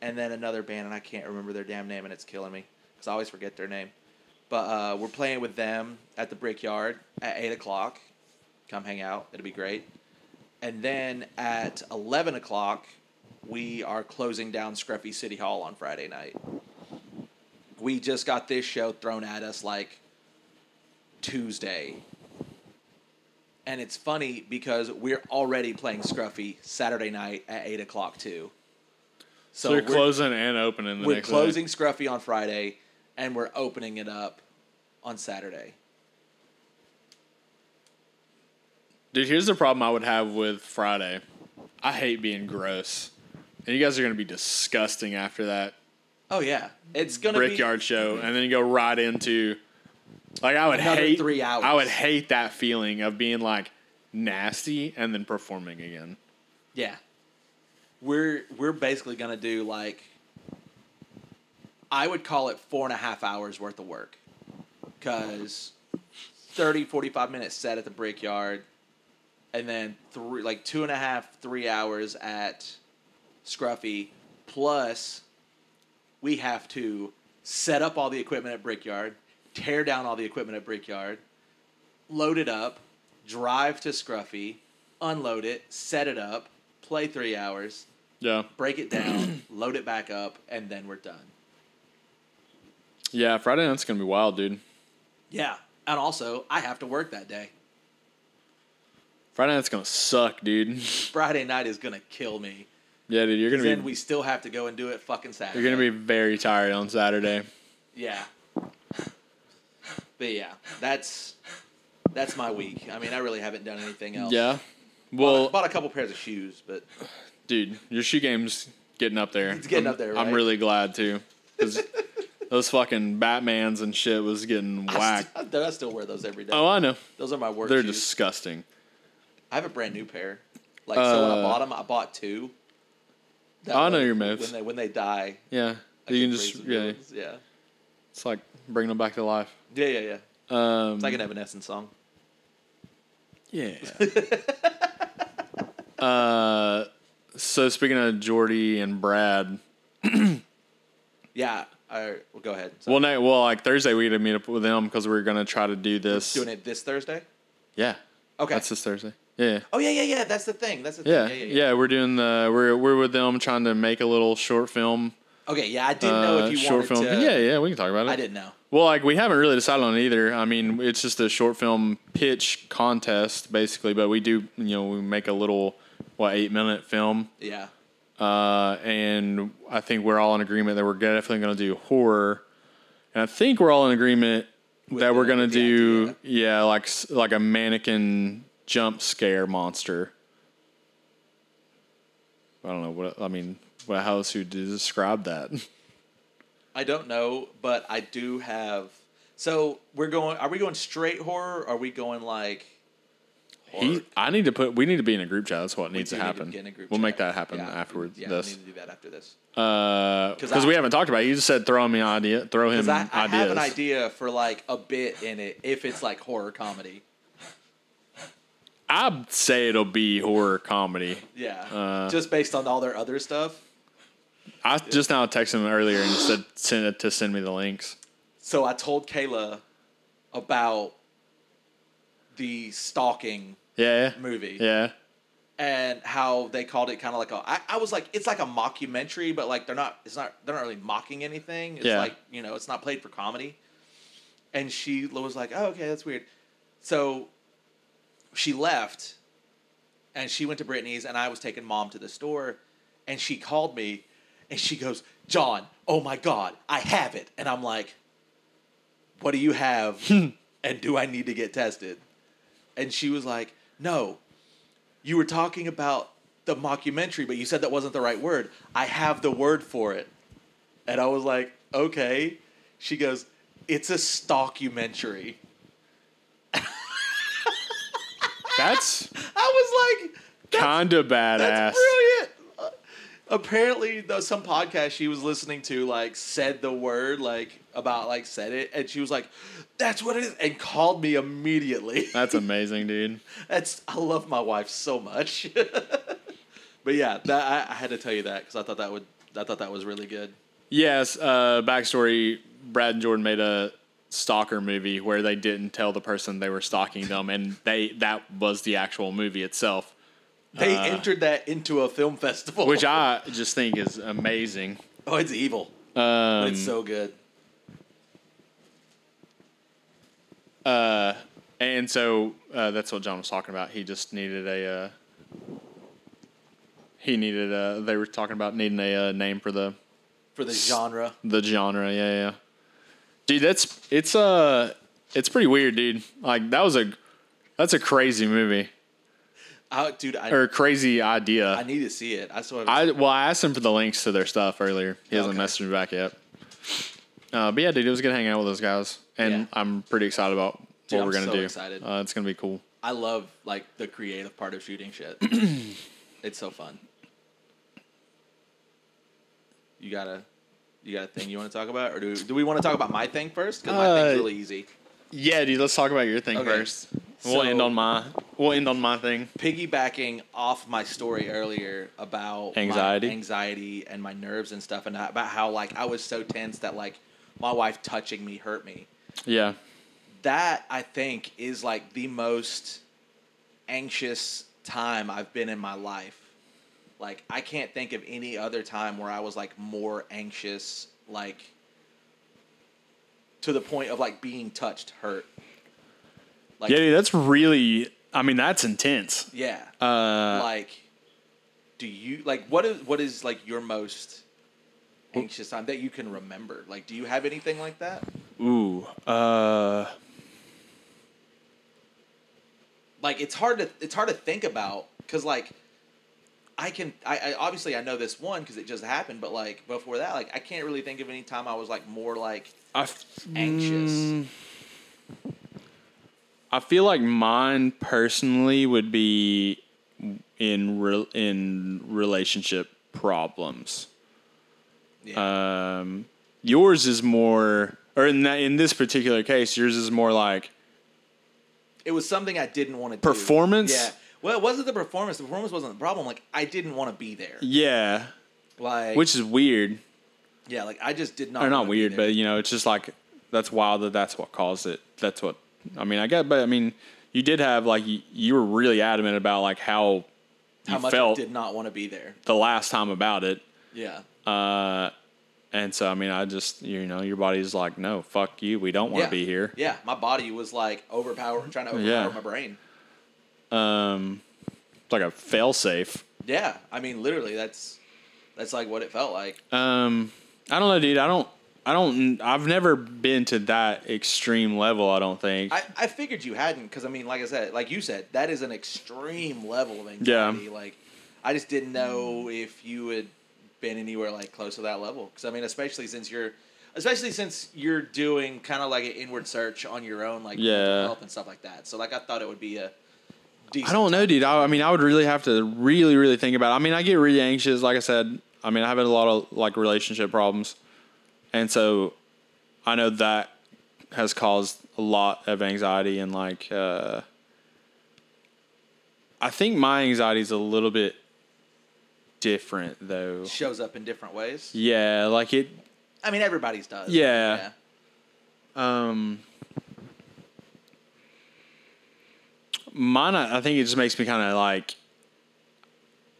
and then another band, and I can't remember their damn name, and it's killing me because I always forget their name. But we're playing with them at the Brickyard at 8 o'clock. Come hang out. It'll be great. And then at 11 o'clock, we are closing down Scruffy City Hall on Friday night. We just got this show thrown at us, like, Tuesday. And it's funny because we're already playing Scruffy Saturday night at 8 o'clock, too. So you're closing and opening the next night. We're closing Scruffy on Friday, and we're opening it up on Saturday. Dude, here's the problem I would have with Friday. I hate being gross. And you guys are going to be disgusting after that. Oh, yeah. It's going to be... Brickyard show, and then you go right into... Like, I would hate 3 hours. I would hate that feeling of being, like, nasty and then performing again. Yeah. We're basically going to do, like, I would call it 4.5 hours worth of work. Because 30, 45 minutes set at the Brickyard. And then 2.5, 3 hours at Scruffy. Plus, we have to set up all the equipment at Brickyard. Tear down all the equipment at Brickyard, load it up, drive to Scruffy, unload it, set it up, play 3 hours, yeah, break it down, load it back up, and then we're done. Yeah, Friday night's going to be wild, dude. Yeah, and also, I have to work that day. Friday night's going to suck, dude. Friday night is going to kill me. Yeah, dude, you're going to be... Then we still have to go and do it fucking Saturday. You're going to be very tired on Saturday. Yeah. But yeah, that's my week. I mean, I really haven't done anything else. Yeah, well, bought a couple pairs of shoes, but dude, your shoe game's getting up there. It's getting up there, right? I'm really glad too, because those fucking Batmans and shit was getting whacked. I still wear those every day. Oh, I know. Those are my work shoes. They're disgusting. I have a brand new pair. Like, so when I bought them, I bought 2. I know your moves. When they die, yeah, you can just yeah. It's like bringing them back to life. Yeah. It's like an Evanescence song. Yeah. So speaking of Jordy and Brad. Yeah. Well, go ahead. Sorry. Well, no, well, like Thursday we had to meet up with them because we were going to try to do this. Doing it this Thursday? Yeah. Okay. That's this Thursday. Yeah. Oh, yeah. That's the thing. Yeah, we're doing we're with them trying to make a little short film. Okay, yeah, I didn't know if you short wanted film. To... Yeah, we can talk about it. I didn't know. Well, like, we haven't really decided on it either. I mean, it's just a short film pitch contest, basically, but we do, we make a little, 8-minute film. Yeah. And I think we're all in agreement that we're definitely going to do horror. And I think we're all in agreement that we're going to do, like a mannequin jump scare monster. I don't know what, I mean... Well, how else would you describe that? I don't know, but I do have... So, are we going straight horror, or are we going like... We need to be in a group chat. That's what needs to happen. We'll make that happen afterwards. Yeah, we need to do that after this. Because we haven't talked about it. You just said throw him ideas. I have an idea for like a bit in it, if it's like horror comedy. I'd say it'll be horror comedy. Yeah. Just based on all their other stuff. I just now texted him earlier and said send me the links. So I told Kayla about the stalking movie. Yeah. And how they called it kind of like I was like, it's like a mockumentary, but like they're not really mocking anything. It's like, it's not played for comedy. And she was like, oh, okay, that's weird. So she left and she went to Brittany's and I was taking mom to the store and she called me and she goes, John, oh my God, I have it. And I'm like, what do you have? And do I need to get tested? And she was like, no, you were talking about the mockumentary, but you said that wasn't the right word. I have the word for it. And I was like, okay. She goes, it's a stalkumentary. I was like, kinda badass. That's brilliant. Apparently, though, some podcast she was listening to like said the word said it, and she was like, "That's what it is," and called me immediately. That's amazing, dude. I love my wife so much. But yeah, that, I had to tell you that because I thought that was really good. Yes. Backstory: Brad and Jordan made a stalker movie where they didn't tell the person they were stalking them, and that was the actual movie itself. They entered that into a film festival, which I just think is amazing. Oh, it's evil, but it's so good. And so that's what John was talking about. He just needed they were talking about needing a name for the genre. The genre, yeah. Dude, it's pretty weird, dude. Like that's a crazy movie. A crazy idea. I need to see it. I asked him for the links to their stuff earlier. He hasn't messaged me back yet. But yeah, dude, it was good hanging out with those guys, and I'm pretty excited about what we're gonna do. Excited. It's gonna be cool. I love like the creative part of shooting shit. It's so fun. You gotta. You got a thing you want to talk about? Or do we want to talk about my thing first? Because my thing's really easy. Yeah, dude, let's talk about your thing first. We'll end on my thing. Piggybacking off my story earlier about anxiety and my nerves and stuff, and about how like I was so tense that like my wife touching me hurt me. Yeah. That, I think, is like the most anxious time I've been in my life. Like, I can't think of any other time where I was, like, more anxious, like, to the point of, like, being touched hurt. Like, yeah, dude, that's really, I mean, that's intense. Yeah. Like, do you, like, what is like, your most anxious time that you can remember? Like, do you have anything like that? Ooh, like, it's hard to think about, because, like, I obviously I know this one because it just happened, but like before that, like I can't really think of any time I was like more like anxious. I feel like mine personally would be in relationship problems. Yeah. Yours is more, or in this particular case, yours is more like It was something I didn't want to do. Performance? Yeah. Well, it wasn't the performance. The performance wasn't the problem. Like, I didn't want to be there. Yeah. Like, which is weird. Yeah, like, I just did not. Or not weird, but, you know, it's just like, that's wild that that's what caused it. That's what, I mean, I guess, but, I mean, you did have, like, you were really adamant about, like, how much you did not want to be there. The last time about it. Yeah. And so, I mean, I just, you know, your body's like, no, fuck you. We don't want to be here. Yeah. My body was, like, trying to overpower my brain. It's like a fail-safe. Yeah. I mean, literally, that's like what it felt like. I don't know, dude. I've never been to that extreme level, I don't think. I figured you hadn't, because I mean, like I said, like you said, that is an extreme level of anxiety. Yeah. Like, I just didn't know if you had been anywhere like close to that level. Because I mean, especially since you're doing kind of like an inward search on your own, like mental health and stuff like that. So like, I thought it would be a decent. I don't know, dude. I mean, I would really have to really think about it. I mean, I get really anxious. Like I said, I mean, I have a lot of like relationship problems. And so I know that has caused a lot of anxiety. And like, I think my anxiety is a little bit different though. Shows up in different ways. Yeah. Like it, I mean, everybody's does. Yeah. Mine, I think it just makes me kind of like,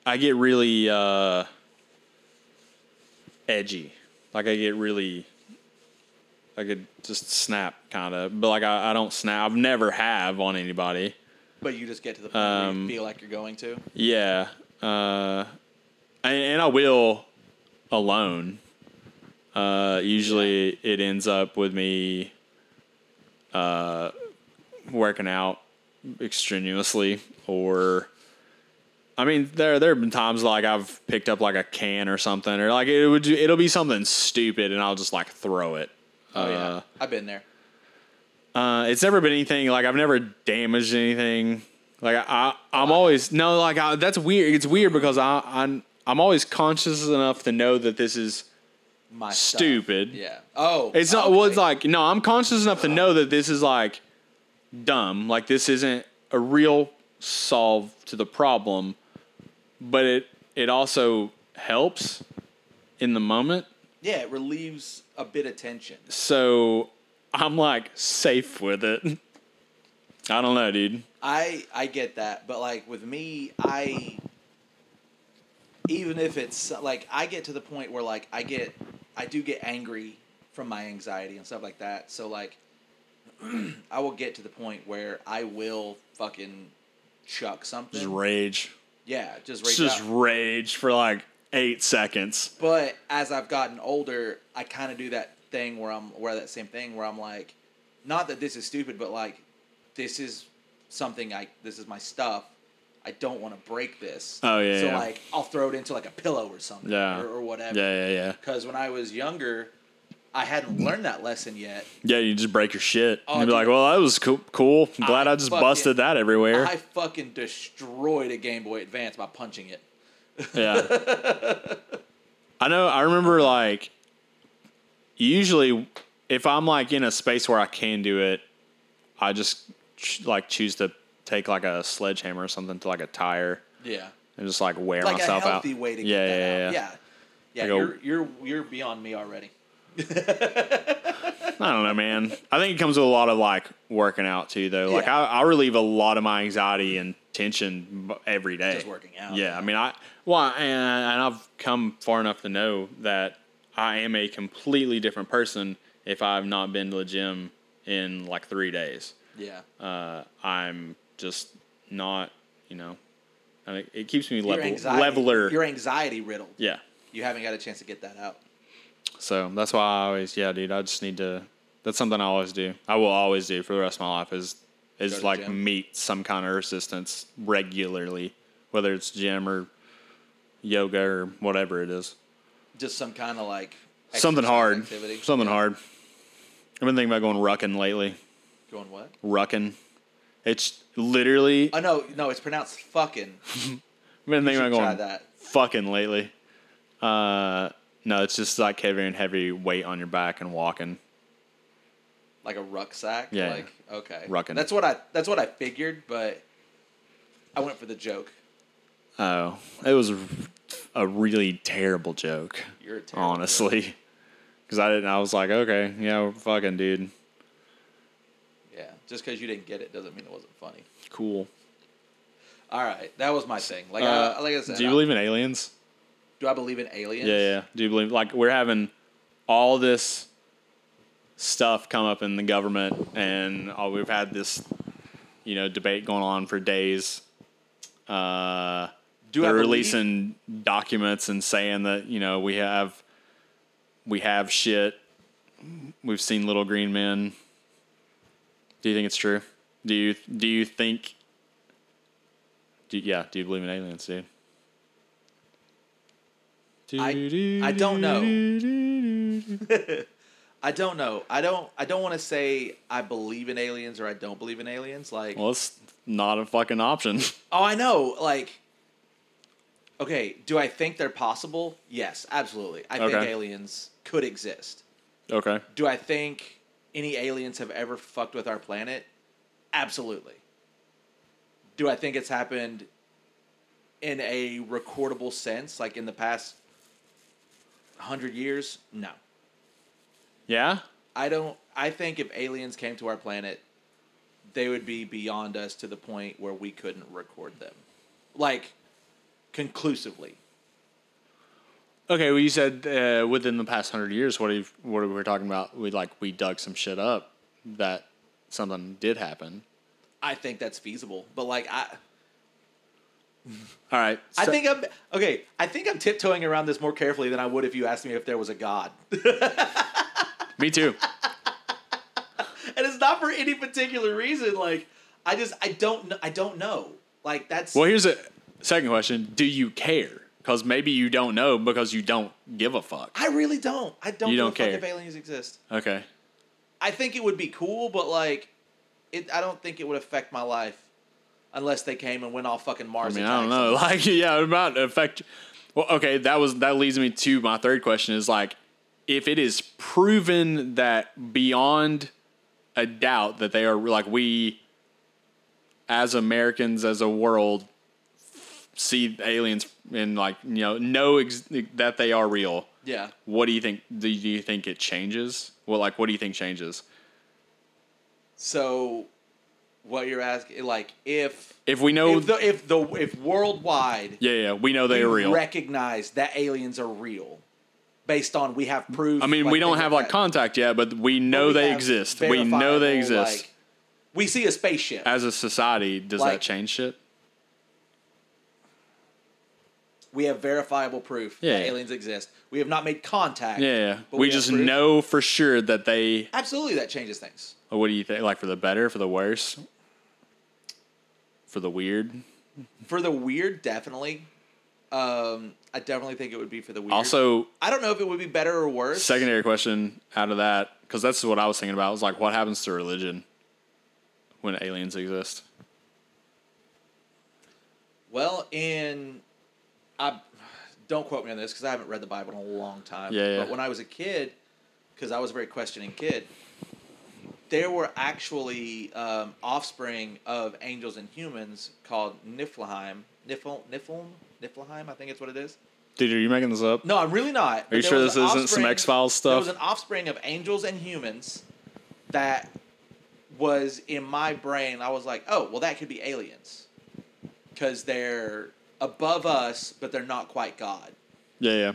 I get really, edgy. Like, I get really, I could just snap, kind of. But, like, I don't snap. I've never have on anybody. But you just get to the point where you feel like you're going to? Yeah. And I will alone. Usually it ends up with me working out extraneously or... I mean, there have been times like I've picked up like a can or something, or like it'll be something stupid, and I'll just like throw it. Oh yeah, I've been there. It's never been anything like I've never damaged anything. Like I'm always that's weird. It's weird because I'm always conscious enough to know that this is my stupid. Stuff. Yeah. Oh, it's not. Okay. Well, it's like no, I'm conscious enough to know that this is like dumb. Like this isn't a real solve to the problem. But it also helps in the moment. Yeah, it relieves a bit of tension. So I'm like safe with it. I don't know, dude. I get that, but like with me, even if it's like I get to the point where like I do get angry from my anxiety and stuff like that. So like I will get to the point where I will fucking chuck something. Just rage. Yeah, just rage for like 8 seconds. But as I've gotten older, I kind of do that thing where I'm aware of that same thing where I'm like, not that this is stupid, but like, this is something this is my stuff. I don't want to break this. Oh yeah. So like, I'll throw it into like a pillow or something or whatever. Yeah. Because when I was younger, I hadn't learned that lesson yet. Yeah, you just break your shit. Oh, you'd be like, well, that was cool. I'm glad I just busted that everywhere. I fucking destroyed a Game Boy Advance by punching it. Yeah. I know. I remember, like, usually if I'm, like, in a space where I can do it, I just, like, choose to take, like, a sledgehammer or something to, like, a tire. Yeah. And just, like, wear like myself out. Like a healthy way to get that out. Yeah. Like you're beyond me already. I don't know, man. I think it comes with a lot of like working out too, though. Like I relieve a lot of my anxiety and tension every day. Just working out. Yeah, I mean, and I've come far enough to know that I am a completely different person if I've not been to the gym in like 3 days. Yeah, I'm just not. You know, I mean, it keeps me leveler. Your anxiety riddled. Yeah, you haven't got a chance to get that out. So that's why I always, dude, I just need to, that's something I always do. I will always do for the rest of my life is like meet some kind of resistance regularly, whether it's gym or yoga or whatever it is. Just some kind of like something hard, activity. Something hard. I've been thinking about going rucking lately. Going what? Rucking. It's literally. Oh no, it's pronounced fucking. I've been thinking about going fucking lately. No, it's just like carrying heavy weight on your back and walking. Like a rucksack? Yeah. Like, okay. Ruckin'. That's what I figured, but I went for the joke. Oh. It was a really terrible joke. You're a terrible honestly. Because I was like, okay, yeah, fucking dude. Yeah. Just because you didn't get it doesn't mean it wasn't funny. Cool. All right. That was my thing. Like I said. Do you believe in aliens? Do I believe in aliens? Yeah. Do you believe, like, we're having all this stuff come up in the government, and we've had this, debate going on for days. They're releasing documents and saying that we have shit. We've seen little green men. Do you think it's true? Do you think? Do you believe in aliens, dude? I don't know. I don't know. I don't want to say I believe in aliens or I don't believe in aliens. Like, well, it's not a fucking option. Oh, I know. Like, okay, do I think they're possible? Yes, absolutely. I think aliens could exist. Okay. Do I think any aliens have ever fucked with our planet? Absolutely. Do I think it's happened in a recordable sense, like in the past 100 years? No. Yeah? I think if aliens came to our planet, they would be beyond us to the point where we couldn't record them. Like, conclusively. Okay, well, you said within the past 100 years, what we were talking about, we dug some shit up that something did happen. I think that's feasible, but all right. So, I think I'm tiptoeing around this more carefully than I would if you asked me if there was a God. Me too. And it's not for any particular reason. Like, I don't know. Like, that's... Well, here's a second question. Do you care? Because maybe you don't know because you don't give a fuck. I really don't. I don't give a fuck if aliens exist. Okay. I think it would be cool, but, I don't think it would affect my life unless they came and went all fucking Mars. I mean, I don't know. It might affect... Well, okay, that leads me to my third question is, if it is proven that beyond a doubt that they are we as Americans, as a world, see aliens and that they are real. Yeah. What do you think? Do you think it changes? Well, what do you think changes? So what you're asking, if we know if worldwide, we know they are real, recognize that aliens are real. Based on we have proof. I mean, we don't have contact yet, but we know they exist. We know they exist. We see a spaceship. As a society, does that change shit? We have verifiable proof that aliens exist. We have not made contact. Yeah. But we just know for sure that they... Absolutely, that changes things. Well, what do you think? For the better, for the worse? For the weird? For the weird, definitely. I definitely think it would be for the weird. Also, I don't know if it would be better or worse. Secondary question out of that, because that's what I was thinking about. Was what happens to religion when aliens exist? Well, don't quote me on this because I haven't read the Bible in a long time. Yeah. But when I was a kid, because I was a very questioning kid, there were actually offspring of angels and humans called Nephilim, I think it's what it is. Dude, are you making this up? No, I'm really not. Are you sure this isn't some X-Files stuff? There was an offspring of angels and humans that was in my brain. I was like, oh, well, that could be aliens. Because they're above us, but they're not quite God. Yeah.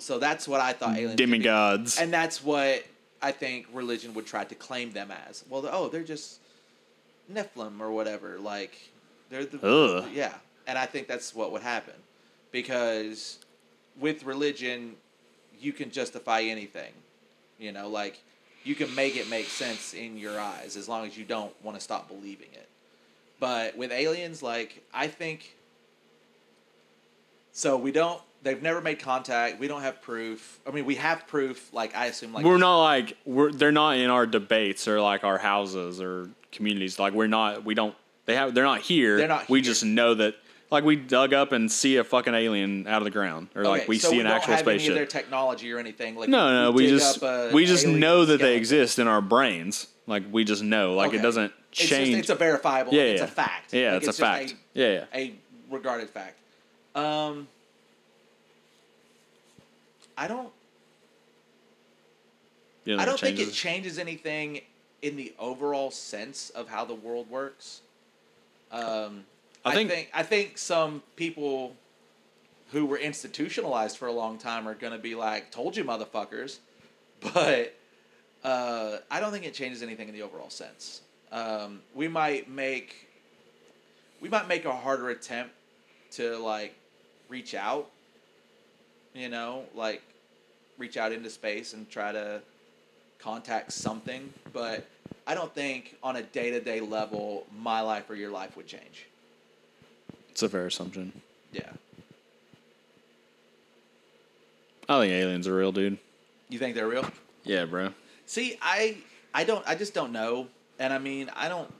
So that's what I thought aliens demigods. And that's what I think religion would try to claim them as. Well, they're just Nephilim or whatever. They're the... Ugh. Yeah. And I think that's what would happen, because with religion, you can justify anything, you can make it make sense in your eyes as long as you don't want to stop believing it. But with aliens, I think, so they've never made contact. We don't have proof. I mean, we have proof. I assume they're not in our debates or our houses or communities. They're not here. They're not here. We just know that. We dug up and see a fucking alien out of the ground, or we see an actual spaceship. So we don't have any of their technology or anything. No, we just know that they exist in our brains. Like, we just know. Like, okay. It doesn't change. It's a verifiable. Yeah, it's a fact. Yeah, like, it's a fact. A regarded fact. I don't think it changes anything in the overall sense of how the world works. I think some people who were institutionalized for a long time are going to be like, told you motherfuckers, but I don't think it changes anything in the overall sense. We might make a harder attempt to, like, reach out, like reach out into space and try to contact something, but I don't think on a day-to-day level my life or your life would change. It's a fair assumption. Yeah. I think aliens are real, dude. You think they're real? Yeah, bro. See, I just don't know. And I mean, I don't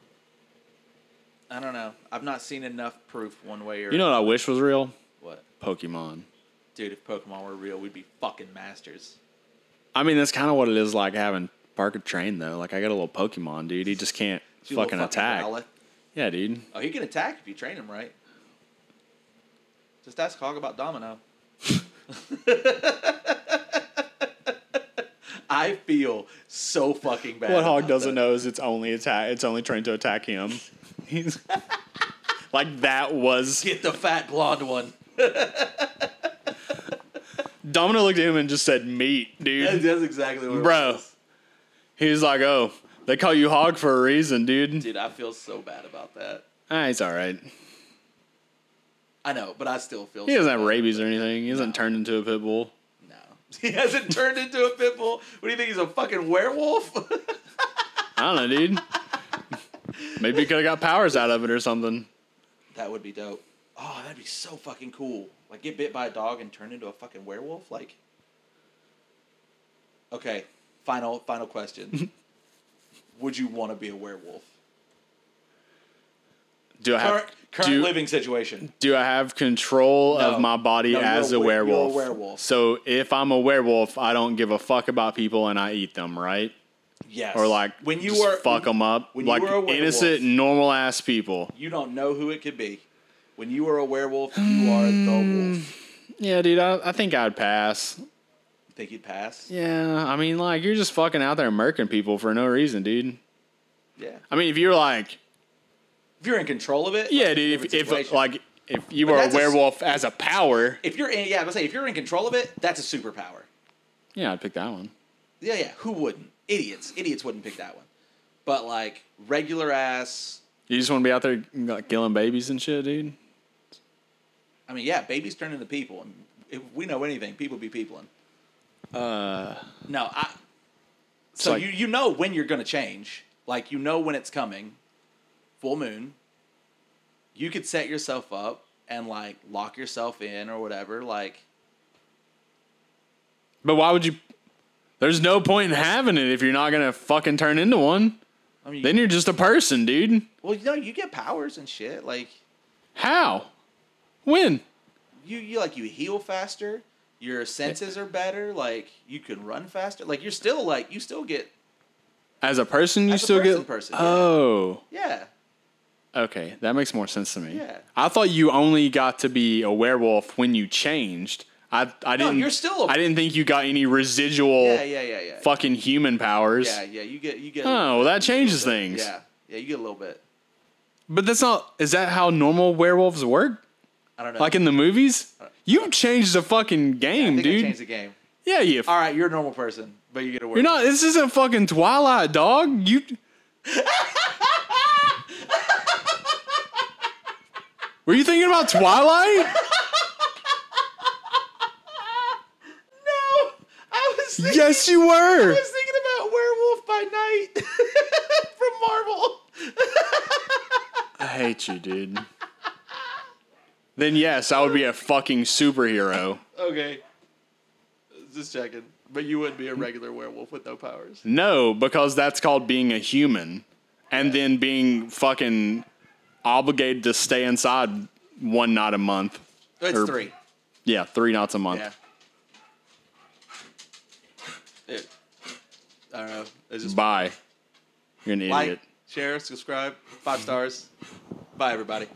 know. I've not seen enough proof one way or another. You know what I wish was real? What? Pokemon. Dude, if Pokemon were real, we'd be fucking masters. I mean, that's kind of what it is like having Parker trained, though. Like, I got a little Pokemon, dude. He just can't fucking attack. Growlithe. Yeah, dude. Oh, he can attack if you train him right. Just ask Hog about Domino. I feel so fucking bad. What Hog doesn't know is it's only trained to attack him. He's like, that was... Get the fat blonde one. Domino looked at him and just said, meat, dude. That's exactly what it was. Bro. He was like, oh, they call you Hog for a reason, dude. Dude, I feel so bad about that. It's all right. I know, but I still feel He doesn't have rabies or anything. He hasn't turned into a pit bull. No. He hasn't turned into a pit bull? What do you think, he's a fucking werewolf? I don't know, dude. Maybe he could have got powers out of it or something. That would be dope. Oh, that'd be so fucking cool. Like, get bit by a dog and turn into a fucking werewolf? Like, okay, final question. Would you want to be a werewolf? Do I have current living situation? Do I have control of my body as a werewolf? You're a werewolf. So if I'm a werewolf, I don't give a fuck about people and I eat them, right? Yes. Or like, when you just fuck them up, when like you were a werewolf, innocent, normal ass people. You don't know who it could be. When you are a werewolf, you are the wolf. Yeah, dude, I think I'd pass. You think you'd pass? Yeah, I mean, like, you're just fucking out there murking people for no reason, dude. Yeah. I mean, if you're in control of it. Yeah, like, dude. If you are a werewolf as a power. If you're in control of it, that's a superpower. Yeah, I'd pick that one. Yeah. Who wouldn't? Idiots wouldn't pick that one. But like, regular ass. You just want to be out there like killing babies and shit, dude. I mean, yeah, babies turn into people. And if we know anything, people be peopling. No, I. So like, you know when you're gonna change. Like, you know when it's coming. Full moon. You could set yourself up and like lock yourself in or whatever. Like, but why would you? There's no point in having it if you're not gonna fucking turn into one. I mean, then you're just a person, dude. Well, you get powers and shit. Like, how? When? You like, you heal faster. Your senses are better. Like, you can run faster. Like, you're still like, you still get. As a person, you still get. Person, yeah. Oh. Yeah. Okay, that makes more sense to me. Yeah. I thought you only got to be a werewolf when you changed. I didn't. You're still. I didn't think you got any residual. Yeah. Fucking human powers. Yeah. You get. Oh, well, that changes things. Yeah. You get a little bit. But that's not. Is that how normal werewolves work? I don't know. Like in the movies, you changed the fucking game, I think, dude. You changed the game. Yeah, you. All right, you're a normal person, but you get a werewolf. You're not. This isn't fucking Twilight, dog. You. Were you thinking about Twilight? Yes, you were. I was thinking about Werewolf by Night from Marvel. I hate you, dude. Then yes, I would be a fucking superhero. Okay. Just checking. But you wouldn't be a regular werewolf with no powers. No, because that's called being a human. And then being fucking obligated to stay inside one night a month. It's three. Yeah, 3 nights a month. Yeah. Dude, I don't know. Bye. You're an idiot. Like, share, subscribe, 5 stars. Bye, everybody.